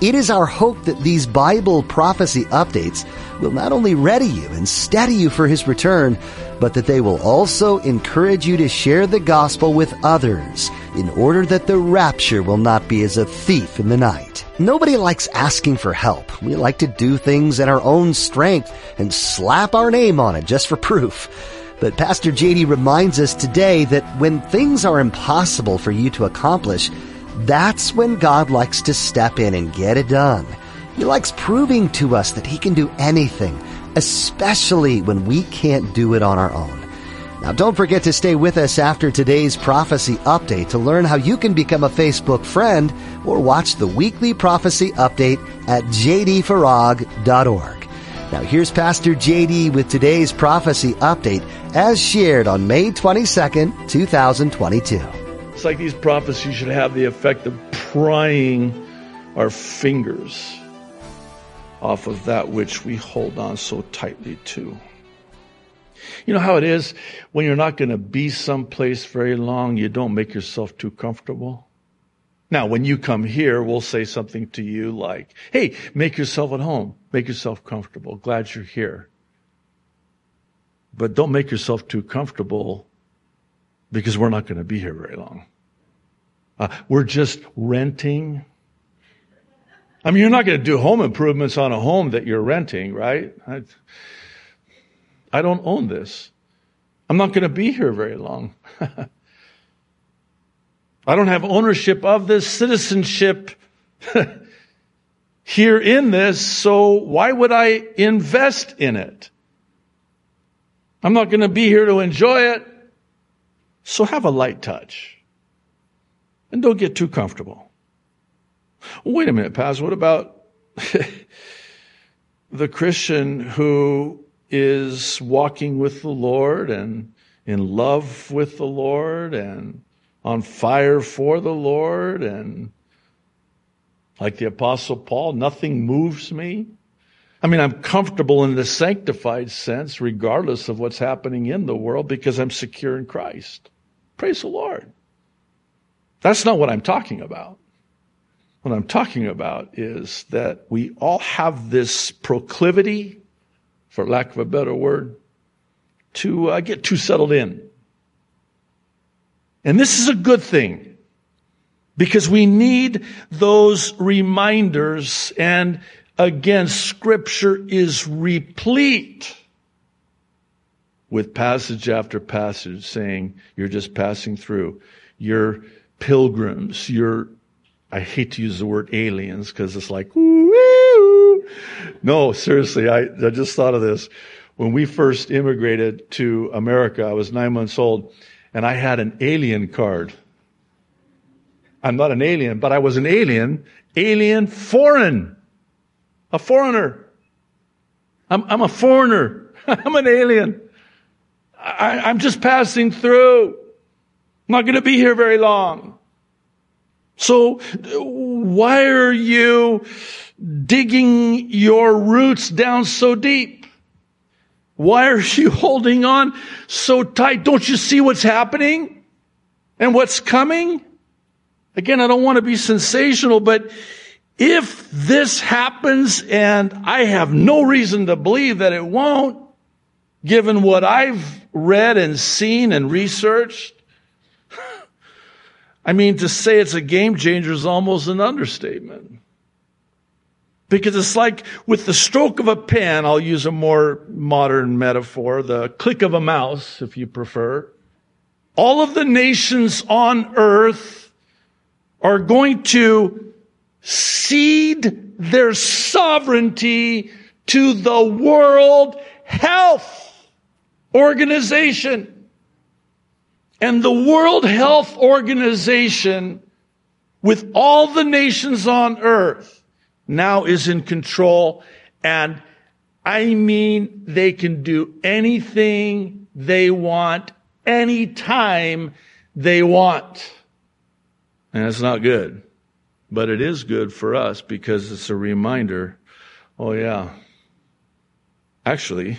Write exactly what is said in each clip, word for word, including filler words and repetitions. It is our hope that these Bible prophecy updates will not only ready you and steady you for His return, but that they will also encourage you to share the gospel with others in order that the rapture will not be as a thief in the night. Nobody likes asking for help. We like to do things in our own strength and slap our name on it just for proof. But Pastor J D reminds us today that when things are impossible for you to accomplish, that's when God likes to step in and get it done. He likes proving to us that He can do anything, especially when we can't do it on our own. Now, don't forget to stay with us after today's prophecy update to learn how you can become a Facebook friend or watch the weekly prophecy update at j d farag dot org. Now here's Pastor J D with today's prophecy update as shared on May twenty-second, twenty twenty-two. It's like these prophecies should have the effect of prying our fingers off of that which we hold on so tightly to. You know how it is when you're not going to be someplace very long, you don't make yourself too comfortable. Now, when you come here, we'll say something to you like, hey, make yourself at home. Make yourself comfortable. Glad you're here. But don't make yourself too comfortable because we're not going to be here very long. Uh, we're just renting. I mean, you're not going to do home improvements on a home that you're renting, right? I, I don't own this. I'm not going to be here very long. I don't have ownership of this, citizenship here in this, so why would I invest in it? I'm not going to be here to enjoy it. So have a light touch. And don't get too comfortable. Wait a minute, Pastor, what about the Christian who is walking with the Lord and in love with the Lord and on fire for the Lord, and like the Apostle Paul, nothing moves me. I mean, I'm comfortable in the sanctified sense, regardless of what's happening in the world, because I'm secure in Christ. Praise the Lord. That's not what I'm talking about. What I'm talking about is that we all have this proclivity, for lack of a better word, to uh, get too settled in. And this is a good thing because we need those reminders. And again, Scripture is replete with passage after passage saying you're just passing through. You're pilgrims. You're, I hate to use the word aliens because it's like, woo-wee-woo. No, seriously, I, I just thought of this. When we first immigrated to America, I was nine months old. And I had an alien card. I'm not an alien, but I was an alien, alien foreign, a foreigner. I'm, I'm a foreigner. I'm an alien. I, I'm just passing through. I'm not going to be here very long. So why are you digging your roots down so deep? Why are you holding on so tight? Don't you see what's happening and what's coming? Again, I don't want to be sensational, but if this happens, and I have no reason to believe that it won't, given what I've read and seen and researched, I mean, to say it's a game changer is almost an understatement. Because it's like with the stroke of a pen, I'll use a more modern metaphor, the click of a mouse, if you prefer. All of the nations on earth are going to cede their sovereignty to the World Health Organization. And the World Health Organization, with all the nations on earth, now is in control. And I mean, they can do anything they want, anytime they want. And it's not good. But it is good for us because it's a reminder. Oh, yeah. Actually,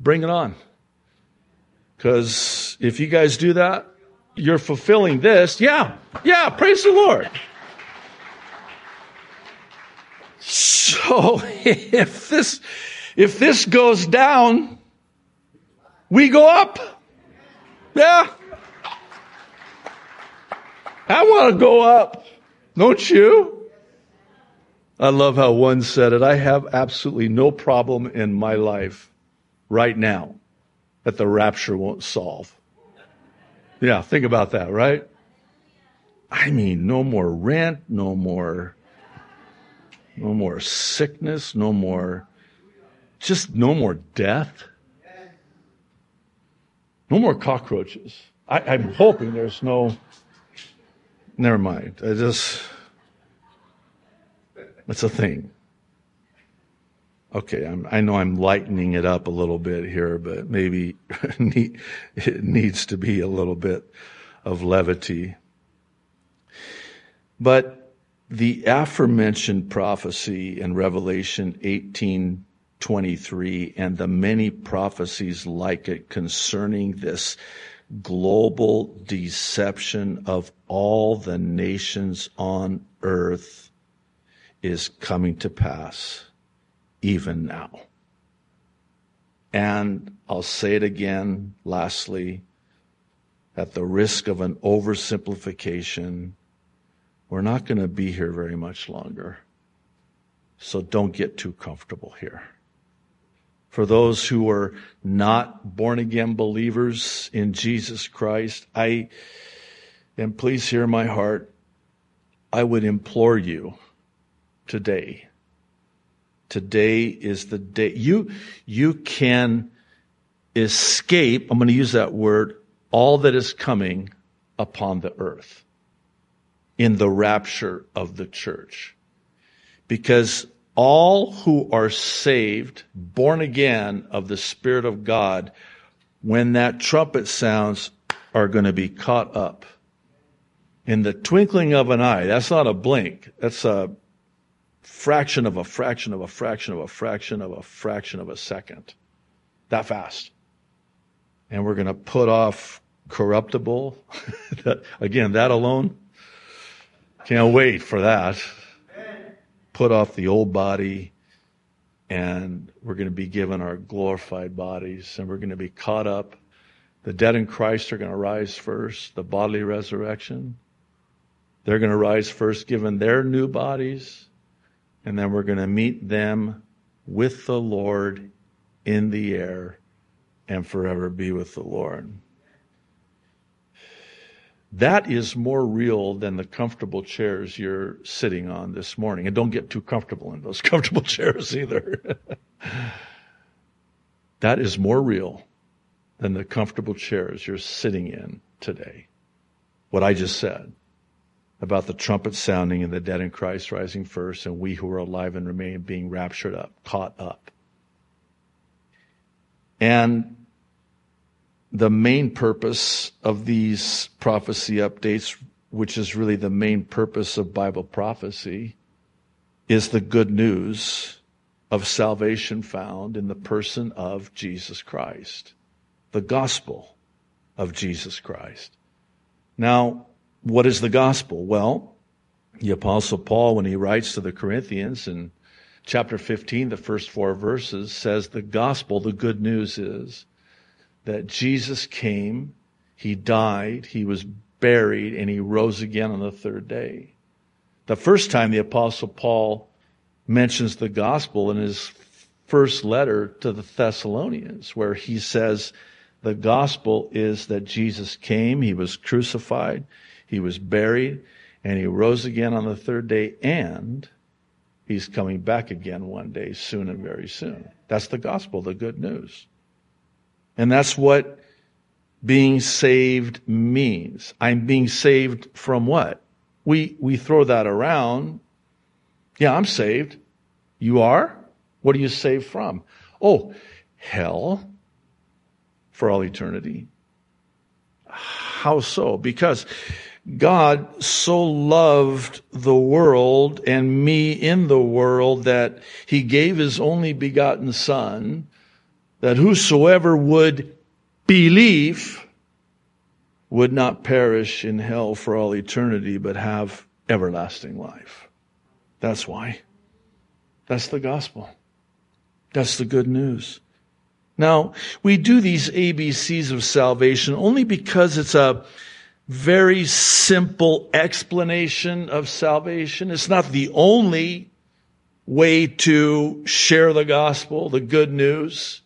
bring it on. Because if you guys do that, you're fulfilling this. Yeah. Yeah. Praise the Lord. So if this, if this goes down, we go up. Yeah. I want to go up. Don't you? I love how one said it. I have absolutely no problem in my life right now that the rapture won't solve. Yeah, think about that, right? I mean, no more rent, no more, no more sickness, no more, just no more death. No more cockroaches. I, I'm hoping there's no, never mind. I just, it's a thing. Okay, I'm, I know I'm lightening it up a little bit here, but maybe it needs to be a little bit of levity. But the aforementioned prophecy in Revelation eighteen twenty-three and the many prophecies like it concerning this global deception of all the nations on earth is coming to pass. Even now. And I'll say it again, lastly, at the risk of an oversimplification, we're not going to be here very much longer. So don't get too comfortable here. For those who are not born again believers in Jesus Christ, I, and please hear my heart, I would implore you today. Today is the day. You, you can escape, I'm going to use that word, all that is coming upon the earth in the rapture of the church. Because all who are saved, born again of the Spirit of God, when that trumpet sounds, are going to be caught up. In the twinkling of an eye, that's not a blink, that's a fraction of a fraction of a fraction of a fraction of a fraction of a second. That fast. And we're going to put off corruptible. that, again, that alone. Can't wait for that. Put off the old body. And we're going to be given our glorified bodies. And we're going to be caught up. The dead in Christ are going to rise first. The bodily resurrection. They're going to rise first given their new bodies. And then we're going to meet them with the Lord in the air and forever be with the Lord. That is more real than the comfortable chairs you're sitting on this morning. And don't get too comfortable in those comfortable chairs either. That is more real than the comfortable chairs you're sitting in today. What I just said. About the trumpet sounding and the dead in Christ rising first, and we who are alive and remain being raptured up, caught up. And the main purpose of these prophecy updates, which is really the main purpose of Bible prophecy, is the good news of salvation found in the person of Jesus Christ, the gospel of Jesus Christ. Now, what is the gospel? Well, the Apostle Paul, when he writes to the Corinthians in chapter fifteen, the first four verses, says the gospel, the good news is that Jesus came, he died, he was buried, and he rose again on the third day. The first time the Apostle Paul mentions the gospel in his first letter to the Thessalonians, where he says the gospel is that Jesus came, he was crucified, he was buried, and he rose again on the third day, and he's coming back again one day, soon and very soon. That's the gospel, the good news. And that's what being saved means. I'm being saved from what? We we throw that around. Yeah, I'm saved. You are? What are you saved from? Oh, hell for all eternity. How so? Because God so loved the world and me in the world that he gave his only begotten Son, that whosoever would believe would not perish in hell for all eternity, but have everlasting life. That's why. That's the gospel. That's the good news. Now, we do these A B Cs of salvation only because it's a very simple explanation of salvation. It's not the only way to share the gospel, the good news,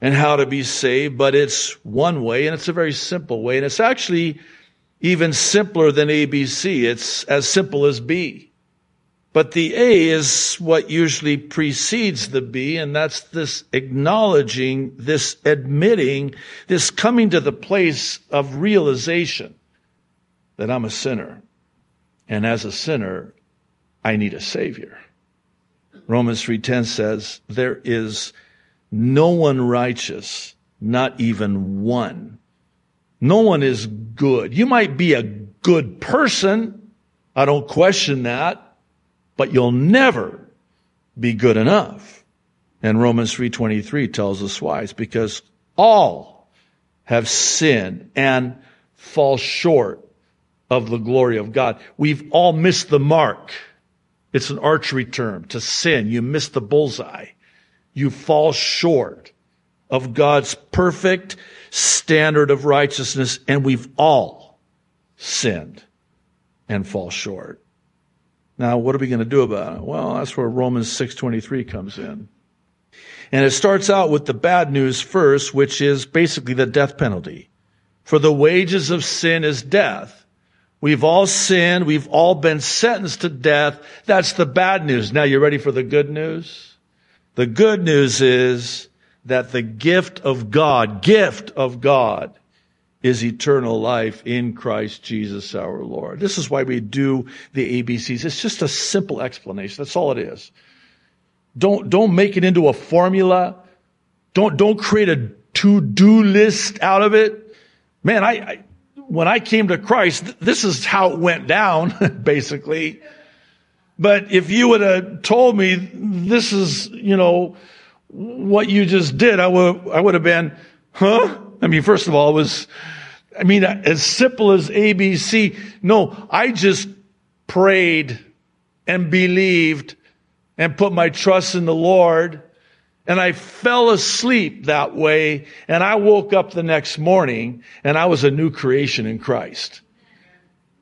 and how to be saved, but it's one way, and it's a very simple way. And it's actually even simpler than A B C. It's as simple as B. But the A is what usually precedes the B, and that's this acknowledging, this admitting, this coming to the place of realization that I'm a sinner. And as a sinner, I need a Savior. Romans three ten says, there is no one righteous, not even one. No one is good. You might be a good person. I don't question that, but you'll never be good enough. And Romans three twenty-three tells us why. It's because all have sinned and fall short of the glory of God. We've all missed the mark. It's an archery term, to sin. You miss the bullseye. You fall short of God's perfect standard of righteousness, and we've all sinned and fall short. Now, what are we going to do about it? Well, that's where Romans six twenty-three comes in. And it starts out with the bad news first, which is basically the death penalty. For the wages of sin is death. We've all sinned. We've all been sentenced to death. That's the bad news. Now, you ready for the good news? The good news is that the gift of God, gift of God, is eternal life in Christ Jesus our Lord. This is why we do the A B Cs. It's just a simple explanation. That's all it is. Don't, don't make it into a formula. Don't, don't create a to-do list out of it. Man, I, I when I came to Christ, th- this is how it went down, basically. But if you would have told me this is, you know, what you just did, I would I would have been, huh? I mean, first of all, it was, I mean, as simple as A B C. No, I just prayed and believed and put my trust in the Lord, and I fell asleep that way, and I woke up the next morning, and I was a new creation in Christ.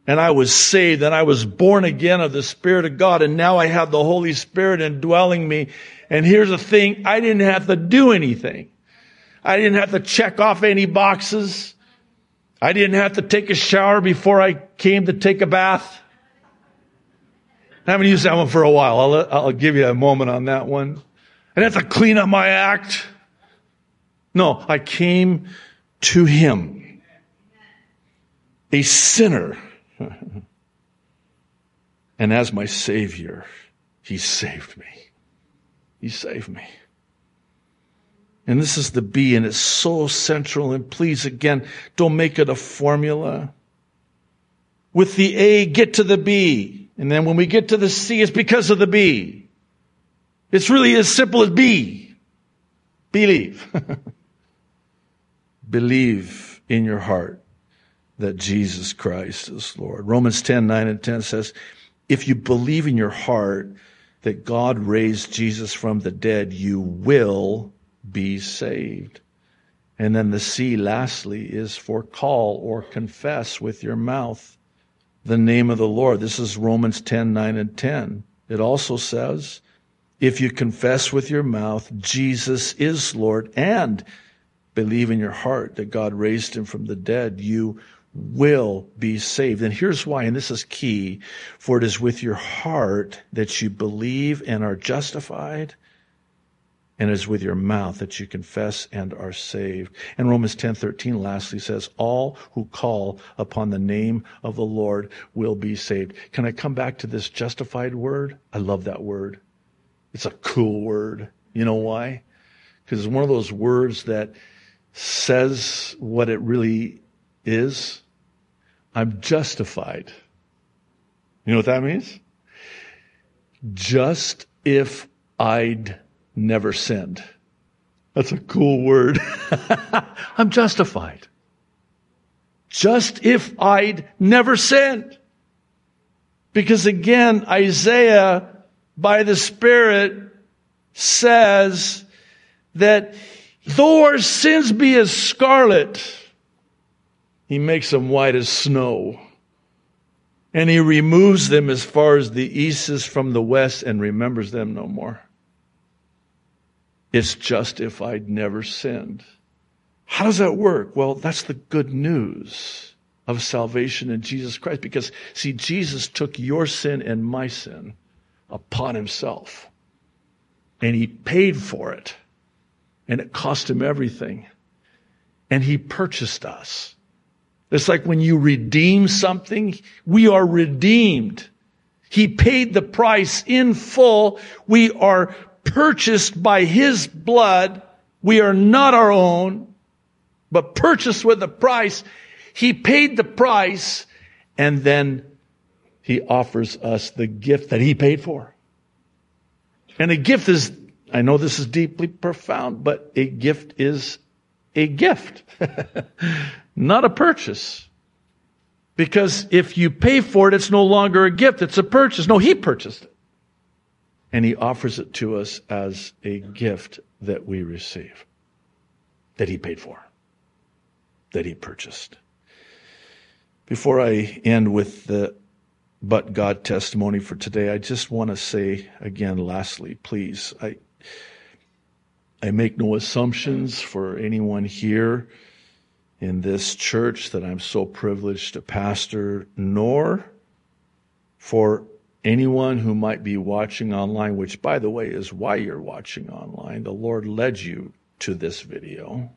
And I was saved, and I was born again of the Spirit of God, and now I have the Holy Spirit indwelling me. And here's the thing, I didn't have to do anything. I didn't have to check off any boxes. I didn't have to take a shower before I came to take a bath. I haven't used that one for a while. I'll, I'll give you a moment on that one. I didn't have to clean up my act. No, I came to Him, a sinner. And as my Savior, He saved me. He saved me. And this is the B, and it's so central. And please, again, don't make it a formula. With the A, get to the B. And then when we get to the C, it's because of the B. It's really as simple as B. Believe. Believe in your heart that Jesus Christ is Lord. Romans ten, nine and ten says, if you believe in your heart that God raised Jesus from the dead, you will be saved. And then the C, lastly, is for call or confess with your mouth the name of the Lord. This is Romans ten, nine and ten. It also says, if you confess with your mouth, Jesus is Lord, and believe in your heart that God raised Him from the dead, you will be saved. And here's why, and this is key, for it is with your heart that you believe and are justified, and it is with your mouth that you confess and are saved. And Romans ten thirteen lastly says, all who call upon the name of the Lord will be saved. Can I come back to this justified word? I love that word. It's a cool word. You know why? Because it's one of those words that says what it really is. I'm justified. You know what that means? Just if I'd never sinned. That's a cool word. I'm justified. Just if I'd never sinned. Because again, Isaiah, by the Spirit, says that though our sins be as scarlet, He makes them white as snow. And He removes them as far as the east is from the west and remembers them no more. It's just if I'd never sinned. How does that work? Well, that's the good news of salvation in Jesus Christ. Because, see, Jesus took your sin and my sin upon Himself. And He paid for it. And it cost Him everything. And He purchased us. It's like when you redeem something, we are redeemed. He paid the price in full. We are purchased by His blood. We are not our own, but purchased with a price. He paid the price, and then He offers us the gift that He paid for. And a gift is, I know this is deeply profound, but a gift is a gift. Not a purchase. Because if you pay for it, it's no longer a gift. It's a purchase. No, He purchased it. And He offers it to us as a gift that we receive. That He paid for. That He purchased. Before I end with the but God testimony for today, I just want to say again, lastly, please, I, I make no assumptions for anyone here in this church that I'm so privileged to pastor, nor for anyone who might be watching online, which, by the way, is why you're watching online. The Lord led you to this video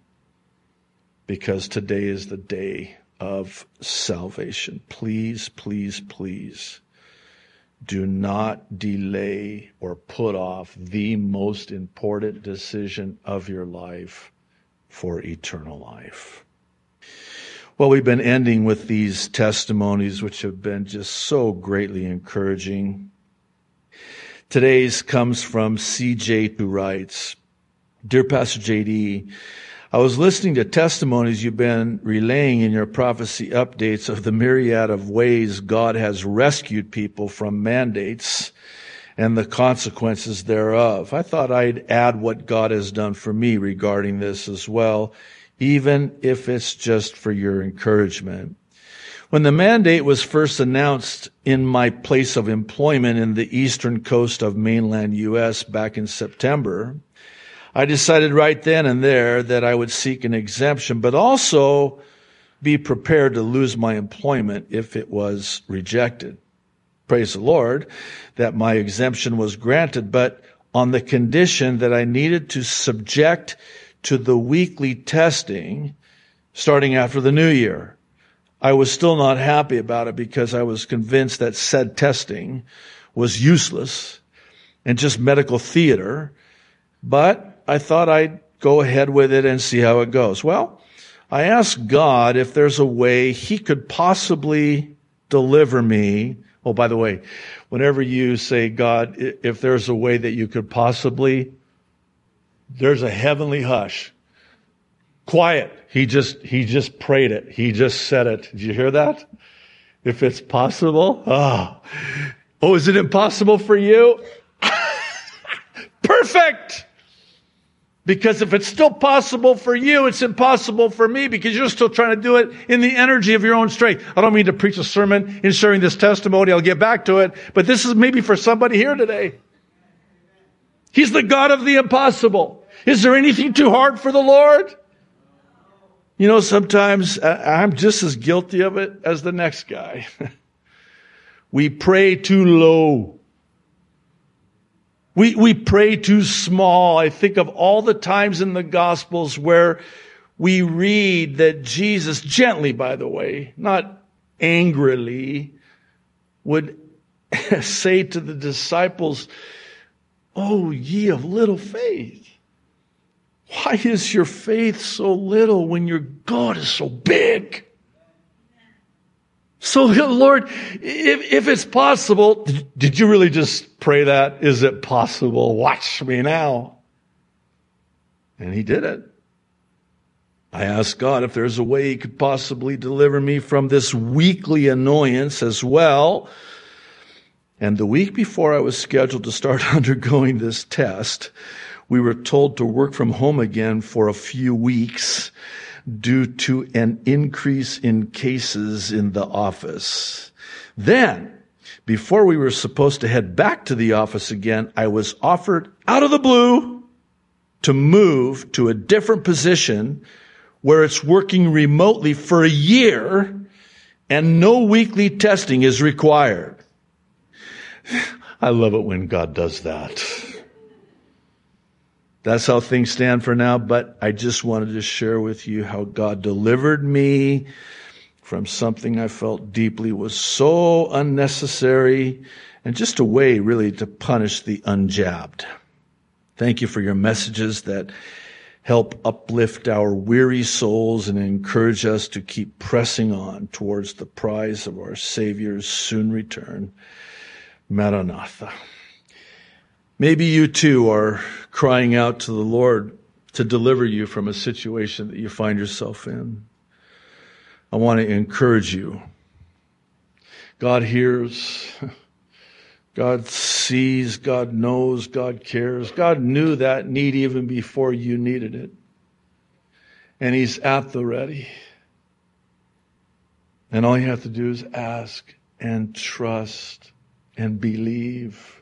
because today is the day of salvation. Please, please, please do not delay or put off the most important decision of your life for eternal life. Well, we've been ending with these testimonies, which have been just so greatly encouraging. Today's comes from C J, who writes, Dear Pastor J D, I was listening to testimonies you've been relaying in your prophecy updates of the myriad of ways God has rescued people from mandates and the consequences thereof. I thought I'd add what God has done for me regarding this as well, even if it's just for your encouragement. When the mandate was first announced in my place of employment in the eastern coast of mainland U S back in September, I decided right then and there that I would seek an exemption, but also be prepared to lose my employment if it was rejected. Praise the Lord that my exemption was granted, but on the condition that I needed to subject to the weekly testing starting after the new year. I was still not happy about it because I was convinced that said testing was useless and just medical theater, but I thought I'd go ahead with it and see how it goes. Well, I asked God if there's a way He could possibly deliver me. Oh, by the way, whenever you say, God, if there's a way that you could possibly, there's a heavenly hush. Quiet. He just, he just prayed it. He just said it. Did you hear that? If it's possible. Oh, oh is it impossible for you? Perfect. Because if it's still possible for you, it's impossible for me because you're still trying to do it in the energy of your own strength. I don't mean to preach a sermon in sharing this testimony. I'll get back to it, but this is maybe for somebody here today. He's the God of the impossible. Is there anything too hard for the Lord? You know, sometimes I'm just as guilty of it as the next guy. We pray too low. We, we pray too small. I think of all the times in the Gospels where we read that Jesus, gently, by the way, not angrily, would say to the disciples, "Oh, ye of little faith. Why is your faith so little when your God is so big?" So, Lord, if, if it's possible, did you really just pray that? Is it possible? Watch me now. And he did it. I asked God if there's a way he could possibly deliver me from this weekly annoyance as well. And the week before I was scheduled to start undergoing this test, we were told to work from home again for a few weeks due to an increase in cases in the office. Then, before we were supposed to head back to the office again, I was offered out of the blue to move to a different position where it's working remotely for a year and no weekly testing is required. I love it when God does that. That's how things stand for now, but I just wanted to share with you how God delivered me from something I felt deeply was so unnecessary and just a way really to punish the unjabbed. Thank you for your messages that help uplift our weary souls and encourage us to keep pressing on towards the prize of our Savior's soon return. Maranatha. Maybe you too are crying out to the Lord to deliver you from a situation that you find yourself in. I want to encourage you. God hears. God sees. God knows. God cares. God knew that need even before you needed it. And he's at the ready. And all you have to do is ask and trust and believe.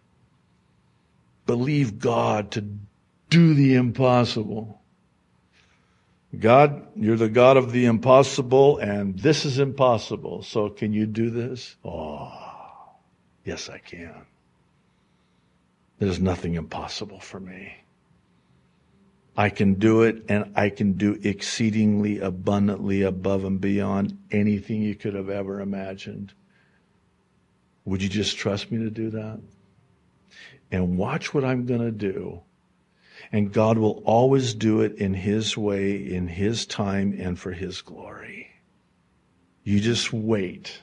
Believe God to do the impossible. God, you're the God of the impossible, and this is impossible. So can you do this? Oh, yes, I can. There's nothing impossible for me. I can do it, and I can do exceedingly abundantly above and beyond anything you could have ever imagined. Would you just trust me to do that? And watch what I'm going to do. And God will always do it in his way, in his time, and for his glory. You just wait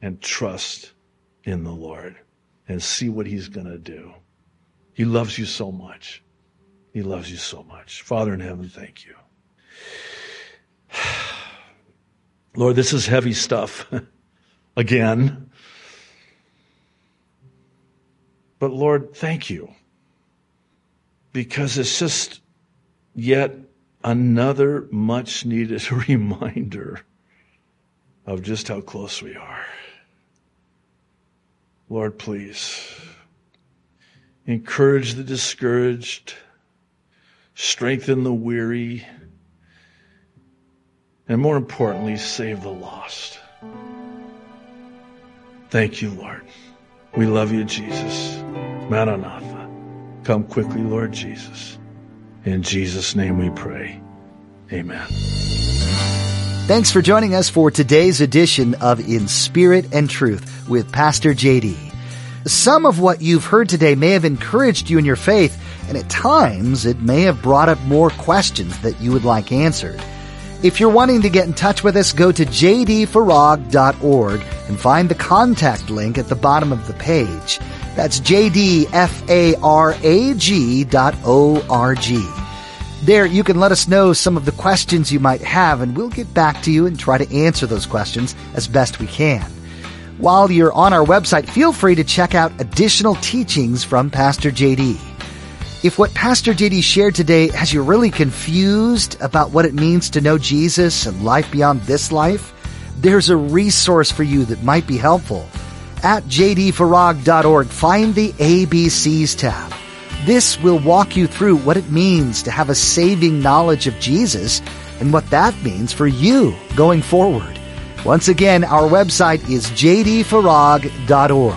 and trust in the Lord and see what he's going to do. He loves you so much. He loves you so much. Father in heaven, thank you. Lord, this is heavy stuff. Again. But Lord, thank you, because it's just yet another much-needed reminder of just how close we are. Lord, please, encourage the discouraged, strengthen the weary, and more importantly, save the lost. Thank you, Lord. We love you, Jesus. Maranatha. Come quickly, Lord Jesus. In Jesus' name we pray. Amen. Thanks for joining us for today's edition of In Spirit and Truth with Pastor J D. Some of what you've heard today may have encouraged you in your faith, and at times it may have brought up more questions that you would like answered. If you're wanting to get in touch with us, go to j d farag dot org and find the contact link at the bottom of the page. That's j d farag dot org. There you can let us know some of the questions you might have, and we'll get back to you and try to answer those questions as best we can. While you're on our website, feel free to check out additional teachings from Pastor J D. If what Pastor J D shared today has you really confused about what it means to know Jesus and life beyond this life, there's a resource for you that might be helpful. At j d farag dot org, find the A B Cs tab. This will walk you through what it means to have a saving knowledge of Jesus and what that means for you going forward. Once again, our website is j d farag dot org.